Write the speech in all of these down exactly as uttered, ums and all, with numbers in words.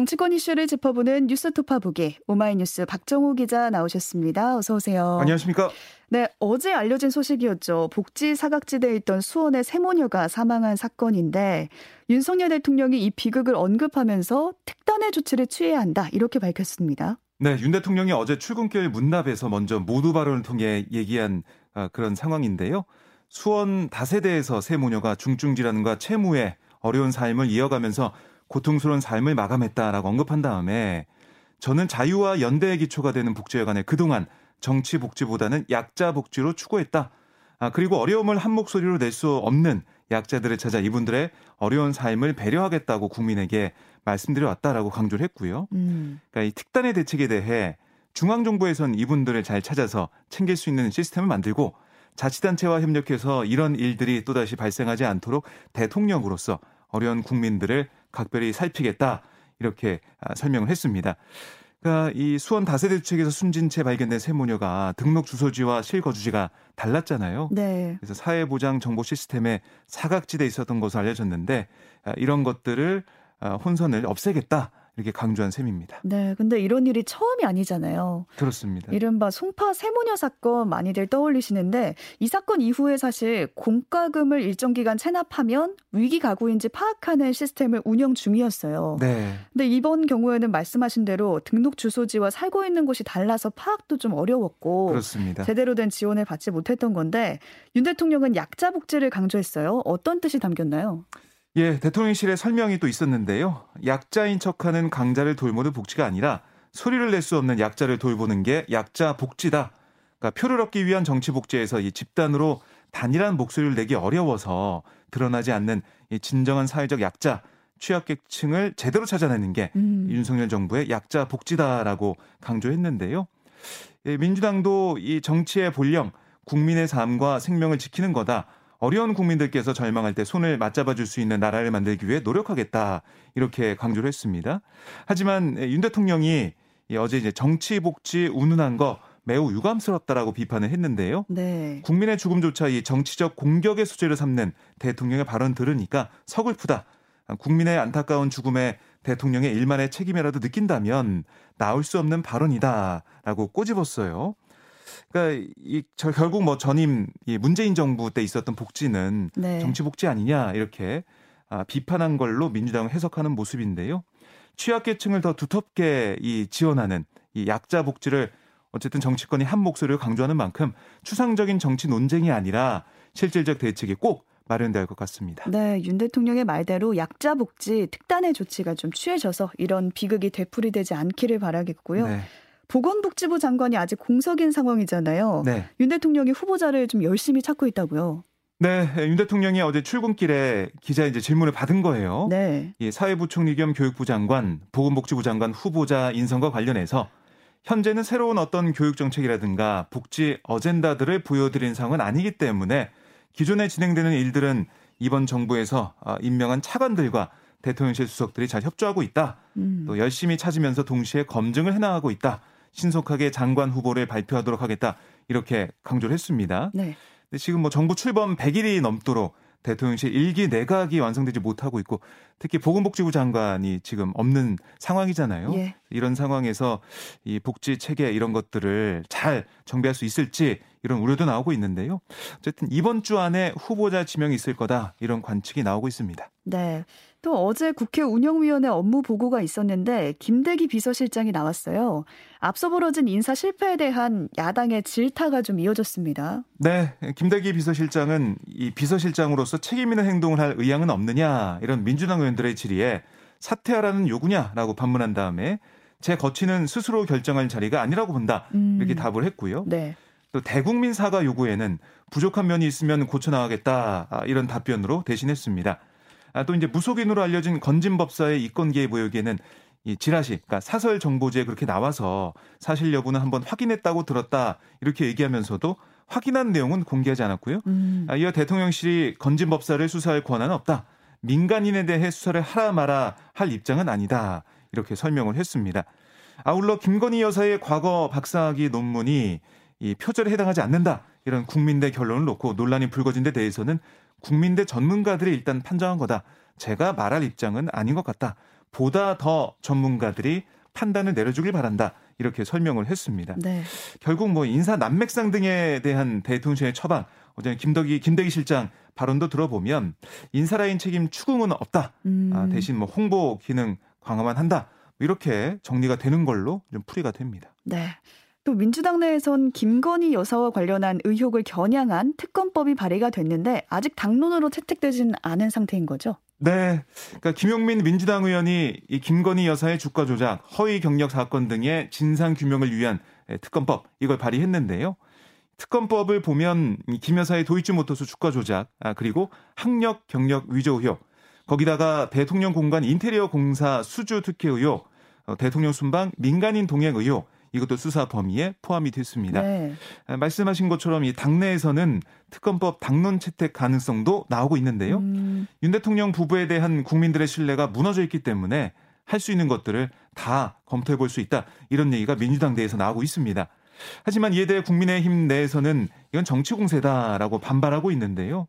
정치권 이슈를 짚어보는 뉴스 톱파보기, 오마이뉴스 박정호 기자 나오셨습니다. 어서 오세요. 안녕하십니까? 네, 어제 알려진 소식이었죠. 복지 사각지대에 있던 수원의 세모녀가 사망한 사건인데 윤석열 대통령이 이 비극을 언급하면서 특단의 조치를 취해야 한다 이렇게 밝혔습니다. 네, 윤 대통령이 어제 출근길 문납에서 먼저 모두 발언을 통해 얘기한 그런 상황인데요. 수원 다세대에서 세모녀가 중증질환과 채무에 어려운 삶을 이어가면서 고통스러운 삶을 마감했다라고 언급한 다음에 저는 자유와 연대의 기초가 되는 복지여간에 그동안 정치 복지보다는 약자 복지로 추구했다. 아, 그리고 어려움을 한 목소리로 낼 수 없는 약자들을 찾아 이분들의 어려운 삶을 배려하겠다고 국민에게 말씀드려왔다라고 강조를 했고요. 음. 그러니까 이 특단의 대책에 대해 중앙정부에선 이분들을 잘 찾아서 챙길 수 있는 시스템을 만들고 자치단체와 협력해서 이런 일들이 또다시 발생하지 않도록 대통령으로서 어려운 국민들을 각별히 살피겠다 이렇게 설명을 했습니다. 그러니까 이 수원 다세대 주택에서 숨진 채 발견된 세모녀가 등록 주소지와 실거주지가 달랐잖아요. 네. 그래서 사회보장 정보 시스템의 사각지대에 있었던 것으로 알려졌는데 이런 것들을 혼선을 없애겠다. 이렇게 강조한 셈입니다. 네, 근데 이런 일이 처음이 아니잖아요. 그렇습니다. 이른바 송파 세모녀 사건 많이들 떠올리시는데 이 사건 이후에 사실 공과금을 일정 기간 체납하면 위기 가구인지 파악하는 시스템을 운영 중이었어요. 네. 근데 이번 경우에는 말씀하신 대로 등록 주소지와 살고 있는 곳이 달라서 파악도 좀 어려웠고 그렇습니다. 제대로 된 지원을 받지 못했던 건데 윤 대통령은 약자 복지를 강조했어요. 어떤 뜻이 담겼나요? 예, 대통령실의 설명이 또 있었는데요. 약자인 척하는 강자를 돌보는 복지가 아니라 소리를 낼 수 없는 약자를 돌보는 게 약자 복지다. 그러니까 표를 얻기 위한 정치 복지에서 이 집단으로 단일한 목소리를 내기 어려워서 드러나지 않는 이 진정한 사회적 약자, 취약계층을 제대로 찾아내는 게 음. 윤석열 정부의 약자 복지다라고 강조했는데요. 예, 민주당도 이 정치의 본령, 국민의 삶과 생명을 지키는 거다. 어려운 국민들께서 절망할 때 손을 맞잡아 줄 수 있는 나라를 만들기 위해 노력하겠다 이렇게 강조를 했습니다. 하지만 윤 대통령이 어제 이제 정치 복지 운운한 거 매우 유감스럽다라고 비판을 했는데요. 네. 국민의 죽음조차 이 정치적 공격의 소재를 삼는 대통령의 발언 들으니까 서글프다. 국민의 안타까운 죽음에 대통령의 일만의 책임이라도 느낀다면 나올 수 없는 발언이다라고 꼬집었어요. 그러니까 이 저 결국 뭐 전임 이 문재인 정부 때 있었던 복지는 네. 정치 복지 아니냐 이렇게 아, 비판한 걸로 민주당을 해석하는 모습인데요. 취약계층을 더 두텁게 이 지원하는 이 약자 복지를 어쨌든 정치권이 한 목소리를 강조하는 만큼 추상적인 정치 논쟁이 아니라 실질적 대책이 꼭 마련될 것 같습니다. 네, 윤 대통령의 말대로 약자 복지 특단의 조치가 좀 취해져서 이런 비극이 되풀이되지 않기를 바라겠고요. 네. 보건복지부 장관이 아직 공석인 상황이잖아요. 네. 윤 대통령이 후보자를 좀 열심히 찾고 있다고요. 네, 윤 대통령이 어제 출근길에 기자 이제 질문을 받은 거예요. 네. 예, 사회부총리 겸 교육부 장관, 보건복지부 장관 후보자 인선과 관련해서 현재는 새로운 어떤 교육정책이라든가 복지 어젠다들을 보여드린 상황은 아니기 때문에 기존에 진행되는 일들은 이번 정부에서 임명한 차관들과 대통령실 수석들이 잘 협조하고 있다. 음. 또 열심히 찾으면서 동시에 검증을 해나가고 있다. 신속하게 장관 후보를 발표하도록 하겠다 이렇게 강조를 했습니다. 네. 근데 지금 뭐 정부 출범 백일이 넘도록 대통령실 일기 내각이 완성되지 못하고 있고 특히 보건복지부 장관이 지금 없는 상황이잖아요. 예. 이런 상황에서 이 복지 체계 이런 것들을 잘 정비할 수 있을지 이런 우려도 나오고 있는데요. 어쨌든 이번 주 안에 후보자 지명이 있을 거다 이런 관측이 나오고 있습니다. 네. 또 어제 국회 운영위원회 업무 보고가 있었는데 김대기 비서실장이 나왔어요. 앞서 벌어진 인사 실패에 대한 야당의 질타가 좀 이어졌습니다. 네, 김대기 비서실장은 이 비서실장으로서 책임 있는 행동을 할 의향은 없느냐 이런 민주당 의원들의 질의에 사퇴하라는 요구냐라고 반문한 다음에 제 거취는 스스로 결정할 자리가 아니라고 본다 이렇게 음. 답을 했고요. 네. 또 대국민 사과 요구에는 부족한 면이 있으면 고쳐나가겠다 이런 답변으로 대신했습니다. 아, 또 이제 무속인으로 알려진 건진법사의 이권 개입 의혹에는 이 지라시, 그러니까 사설 정보지에 그렇게 나와서 사실 여부는 한번 확인했다고 들었다 이렇게 얘기하면서도 확인한 내용은 공개하지 않았고요. 음. 아, 이어 대통령실이 건진법사를 수사할 권한은 없다. 민간인에 대해 수사를 하라 마라 할 입장은 아니다 이렇게 설명을 했습니다. 아울러 김건희 여사의 과거 박사학위 논문이 이 표절에 해당하지 않는다 이런 국민대 결론을 놓고 논란이 불거진 데 대해서는 국민대 전문가들이 일단 판정한 거다. 제가 말할 입장은 아닌 것 같다. 보다 더 전문가들이 판단을 내려주길 바란다. 이렇게 설명을 했습니다. 네. 결국 뭐 인사 난맥상 등에 대한 대통령의 처방, 어제 김대기, 김대기 실장 발언도 들어보면 인사라인 책임 추궁은 없다. 음. 아, 대신 뭐 홍보 기능 강화만 한다. 이렇게 정리가 되는 걸로 좀 풀이가 됩니다. 네. 또 민주당 내에선 김건희 여사와 관련한 의혹을 겨냥한 특검법이 발의가 됐는데 아직 당론으로 채택되진 않은 상태인 거죠? 네. 그러니까 김용민 민주당 의원이 이 김건희 여사의 주가 조작, 허위 경력 사건 등의 진상 규명을 위한 특검법 이걸 발의했는데요. 특검법을 보면 김 여사의 도이치모터스 주가 조작, 아, 그리고 학력 경력 위조 의혹, 거기다가 대통령 공간 인테리어 공사 수주 특혜 의혹, 대통령 순방 민간인 동행 의혹, 이것도 수사 범위에 포함이 됐습니다. 네. 말씀하신 것처럼 이 당내에서는 특검법 당론 채택 가능성도 나오고 있는데요. 음. 윤 대통령 부부에 대한 국민들의 신뢰가 무너져 있기 때문에 할 수 있는 것들을 다 검토해 볼 수 있다. 이런 얘기가 민주당 내에서 나오고 있습니다. 하지만 이에 대해 국민의힘 내에서는 이건 정치 공세다라고 반발하고 있는데요.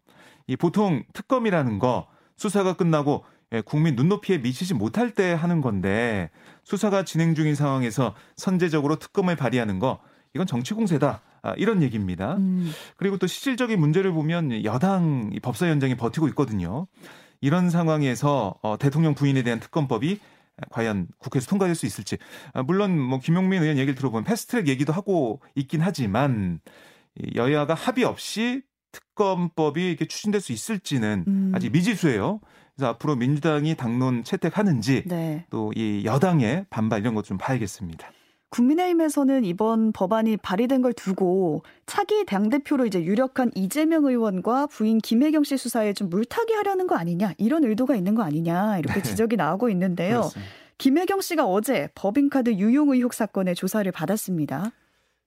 이 보통 특검이라는 거 수사가 끝나고 국민 눈높이에 미치지 못할 때 하는 건데 수사가 진행 중인 상황에서 선제적으로 특검을 발의하는 거 이건 정치 공세다 이런 얘기입니다. 음. 그리고 또 실질적인 문제를 보면 여당 법사위원장이 버티고 있거든요. 이런 상황에서 대통령 부인에 대한 특검법이 과연 국회에서 통과될 수 있을지. 물론 뭐 김용민 의원 얘기를 들어보면 패스트트랙 얘기도 하고 있긴 하지만 여야가 합의 없이 특검법이 이렇게 추진될 수 있을지는 음. 아직 미지수예요. 그래서 앞으로 민주당이 당론 채택하는지 네. 또 이 여당의 반발 이런 것 좀 봐야겠습니다. 국민의힘에서는 이번 법안이 발의된 걸 두고 차기 당대표로 이제 유력한 이재명 의원과 부인 김혜경 씨 수사에 좀 물타기 하려는 거 아니냐 이런 의도가 있는 거 아니냐 이렇게 지적이 나오고 있는데요. 그렇습니다. 김혜경 씨가 어제 법인카드 유용 의혹 사건의 조사를 받았습니다.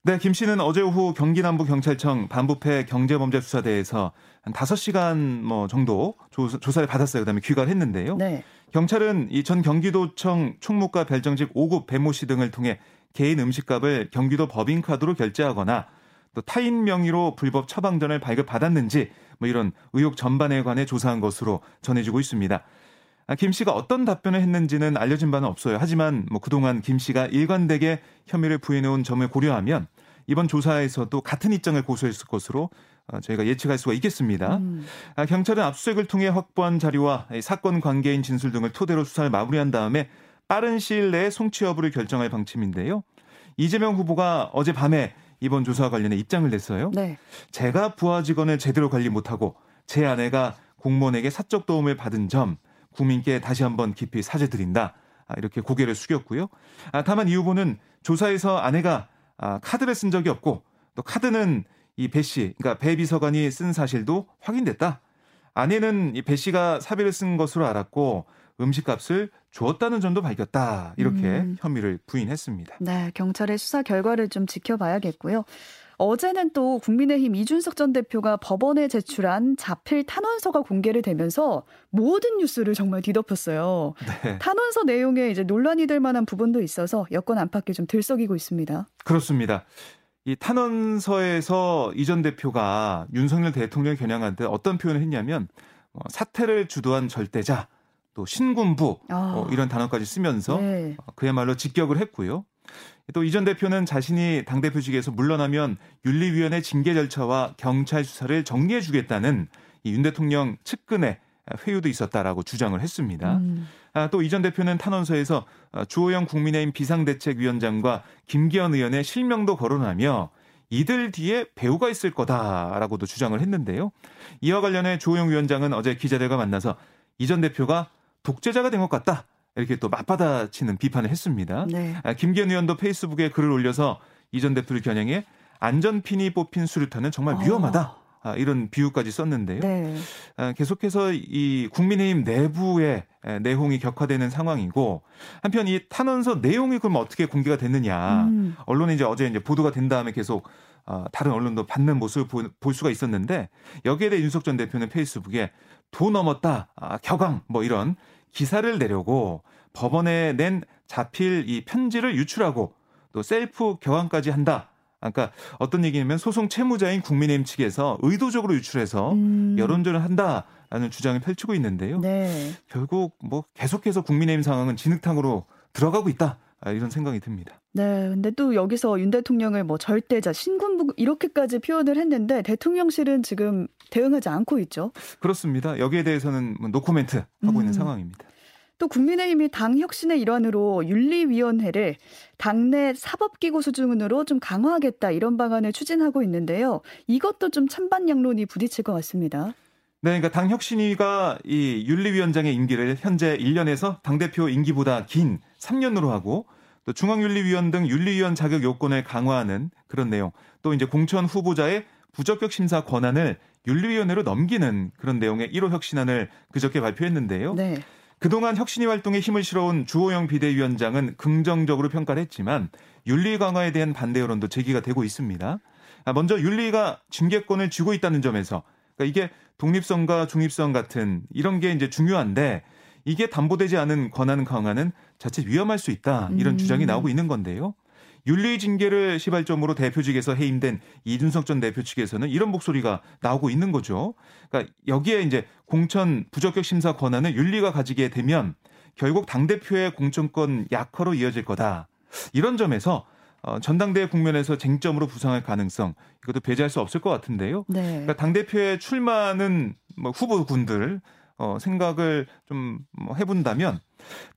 네, 김 씨는 어제 오후 경기남부경찰청 반부패 경제범죄수사대에서 한 다섯 시간 뭐 정도 조사, 조사를 받았어요. 그다음에 귀가를 했는데요. 네. 경찰은 이 전 경기도청 총무과 별정직 오 급 배모 씨 등을 통해 개인 음식값을 경기도 법인카드로 결제하거나 또 타인 명의로 불법 처방전을 발급받았는지 뭐 이런 의혹 전반에 관해 조사한 것으로 전해지고 있습니다. 김 씨가 어떤 답변을 했는지는 알려진 바는 없어요. 하지만 뭐 그동안 김 씨가 일관되게 혐의를 부인해온 점을 고려하면 이번 조사에서도 같은 입장을 고수했을 것으로 저희가 예측할 수가 있겠습니다. 음. 경찰은 압수수색을 통해 확보한 자료와 사건 관계인 진술 등을 토대로 수사를 마무리한 다음에 빠른 시일 내에 송치 여부를 결정할 방침인데요. 이재명 후보가 어젯밤에 이번 조사와 관련해 입장을 냈어요. 네. 제가 부하 직원을 제대로 관리 못하고 제 아내가 공무원에게 사적 도움을 받은 점 국민께 다시 한번 깊이 사죄드린다. 이렇게 고개를 숙였고요. 다만 이 후보는 조사에서 아내가 카드를 쓴 적이 없고 또 카드는 이 배 씨, 그러니까 배 비서관이 쓴 사실도 확인됐다. 아내는 이 배 씨가 사비를 쓴 것으로 알았고 음식값을 주었다는 점도 밝혔다. 이렇게 음. 혐의를 부인했습니다. 네, 경찰의 수사 결과를 좀 지켜봐야겠고요. 어제는 또 국민의힘 이준석 전 대표가 법원에 제출한 자필 탄원서가 공개를 되면서 모든 뉴스를 정말 뒤덮었어요. 네. 탄원서 내용에 이제 논란이 될 만한 부분도 있어서 여권 안팎이 좀 들썩이고 있습니다. 그렇습니다. 이 탄원서에서 이 전 대표가 윤석열 대통령 겨냥한데 어떤 표현을 했냐면 사태를 주도한 절대자, 또 신군부 아. 어, 이런 단어까지 쓰면서 네. 그야말로 직격을 했고요. 또 이 전 대표는 자신이 당대표직에서 물러나면 윤리위원회 징계 절차와 경찰 수사를 정리해주겠다는 이 윤 대통령 측근의 회유도 있었다라고 주장을 했습니다. 음. 아, 또 이 전 대표는 탄원서에서 주호영 국민의힘 비상대책위원장과 김기현 의원의 실명도 거론하며 이들 뒤에 배우가 있을 거다라고도 주장을 했는데요. 이와 관련해 주호영 위원장은 어제 기자들과 만나서 이 전 대표가 독재자가 된 것 같다. 이렇게 또 맞받아치는 비판을 했습니다. 네. 김기현 의원도 페이스북에 글을 올려서 이 전 대표를 겨냥해 안전핀이 뽑힌 수류탄은 정말 위험하다. 아, 이런 비유까지 썼는데요. 네. 계속해서 이 국민의힘 내부의 내홍이 격화되는 상황이고 한편 이 탄원서 내용이 그럼 어떻게 공개가 됐느냐. 음. 언론이 이제 어제 이제 보도가 된 다음에 계속 다른 언론도 받는 모습을 볼 수가 있었는데 여기에 대해 윤석 전 대표는 페이스북에 도 넘었다, 아, 격앙 뭐 이런 기사를 내려고 법원에 낸 자필 이 편지를 유출하고 또 셀프 격앙까지 한다. 그러니까 어떤 얘기냐면 소송 채무자인 국민의힘 측에서 의도적으로 유출해서 음. 여론전을 한다라는 주장을 펼치고 있는데요. 네. 결국 뭐 계속해서 국민의힘 상황은 진흙탕으로 들어가고 있다. 이런 생각이 듭니다. 네, 근데 또 여기서 윤 대통령을 뭐 절대자, 신군부 이렇게까지 표현을 했는데 대통령실은 지금 대응하지 않고 있죠. 그렇습니다. 여기에 대해서는 노코멘트 하고 음. 있는 상황입니다. 또 국민의힘이 당 혁신의 일환으로 윤리위원회를 당내 사법기구 수준으로 좀 강화하겠다 이런 방안을 추진하고 있는데요. 이것도 좀 찬반 양론이 부딪힐 것 같습니다. 네, 그러니까 당 혁신위가 이 윤리위원장의 임기를 현재 일 년에서 당대표 임기보다 긴 삼 년으로 하고 또 중앙윤리위원 등 윤리위원 자격 요건을 강화하는 그런 내용, 또 이제 공천 후보자의 부적격 심사 권한을 윤리위원회로 넘기는 그런 내용의 일 호 혁신안을 그저께 발표했는데요. 네. 그동안 혁신위 활동에 힘을 실어온 주호영 비대위원장은 긍정적으로 평가를 했지만 윤리 강화에 대한 반대 여론도 제기가 되고 있습니다. 먼저 윤리가 징계권을 쥐고 있다는 점에서 그러니까 이게 독립성과 중립성 같은 이런 게 이제 중요한데 이게 담보되지 않은 권한 강화는 자칫 위험할 수 있다. 이런 음. 주장이 나오고 있는 건데요. 윤리 징계를 시발점으로 대표직에서 해임된 이준석 전 대표 측에서는 이런 목소리가 나오고 있는 거죠. 그러니까 여기에 이제 공천 부적격 심사 권한을 윤리가 가지게 되면 결국 당대표의 공천권 약화로 이어질 거다. 이런 점에서 어, 전당대회 국면에서 쟁점으로 부상할 가능성 이것도 배제할 수 없을 것 같은데요. 네. 그러니까 당대표의 출마는 뭐 후보군들 어, 생각을 좀 뭐 해본다면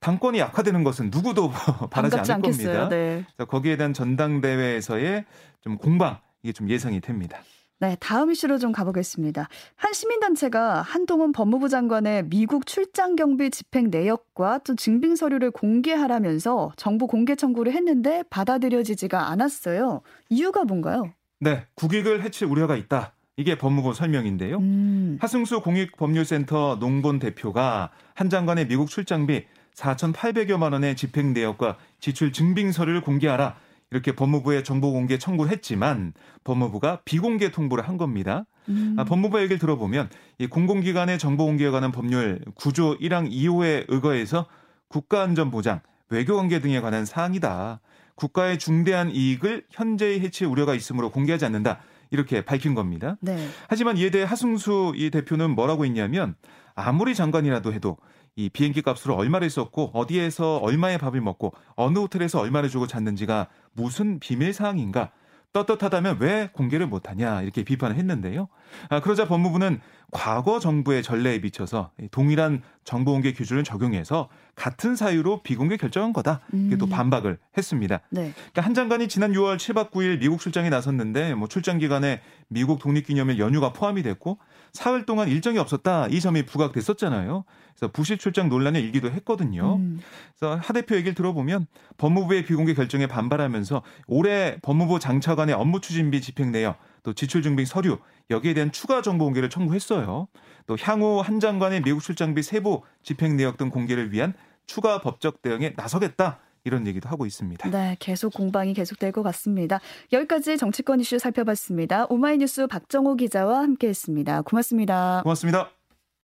당권이 약화되는 것은 누구도 바라지 않을 않겠어요. 겁니다. 네. 거기에 대한 전당대회에서의 좀 공방 이게 좀 예상이 됩니다. 네, 다음 이슈로 좀 가보겠습니다. 한 시민단체가 한동훈 법무부 장관의 미국 출장 경비 집행 내역과 또 증빙 서류를 공개하라면서 정보 공개 청구를 했는데 받아들여지지가 않았어요. 이유가 뭔가요? 네, 국익을 해칠 우려가 있다. 이게 법무부 설명인데요. 음. 하승수 공익법률센터 농본 대표가 한 장관의 미국 출장비 사천팔백여만 원의 집행 내역과 지출 증빙 서류를 공개하라. 이렇게 법무부에 정보공개 청구를 했지만 법무부가 비공개 통보를 한 겁니다. 음. 아, 법무부 얘기를 들어보면 이 공공기관의 정보공개에 관한 법률 구조 일항 이호에 의거해서 국가안전보장, 외교관계 등에 관한 사항이다. 국가의 중대한 이익을 현재의 해칠 우려가 있으므로 공개하지 않는다. 이렇게 밝힌 겁니다. 네. 하지만 이에 대해 하승수 이 대표는 뭐라고 했냐면 아무리 장관이라도 해도 이 비행기 값으로 얼마를 썼고 어디에서 얼마의 밥을 먹고 어느 호텔에서 얼마를 주고 잤는지가 무슨 비밀 사항인가. 떳떳하다면 왜 공개를 못하냐 이렇게 비판을 했는데요. 아, 그러자 법무부는 과거 정부의 전례에 비춰서 동일한 정보공개 기준을 적용해서 같은 사유로 비공개 결정한 거다. 이게 또 반박을 했습니다. 네. 그러니까 한 장관이 지난 유월 칠박 구일 미국 출장에 나섰는데 뭐 출장 기간에 미국 독립기념일 연휴가 포함이 됐고 사흘 동안 일정이 없었다. 이 점이 부각됐었잖아요. 그래서 부실 출장 논란의 일기도 했거든요. 음. 그래서 하 대표 얘기를 들어보면 법무부의 비공개 결정에 반발하면서 올해 법무부 장차관의 업무 추진비 집행 내역 또 지출 증빙 서류 여기에 대한 추가 정보 공개를 청구했어요. 또 향후 한 장관의 미국 출장비 세부 집행 내역 등 공개를 위한 추가 법적 대응에 나서겠다. 이런 얘기도 하고 있습니다. 네, 계속 공방이 계속될 것 같습니다. 여기까지 정치권 이슈 살펴봤습니다. 오마이뉴스 박정호 기자와 함께했습니다. 고맙습니다. 고맙습니다.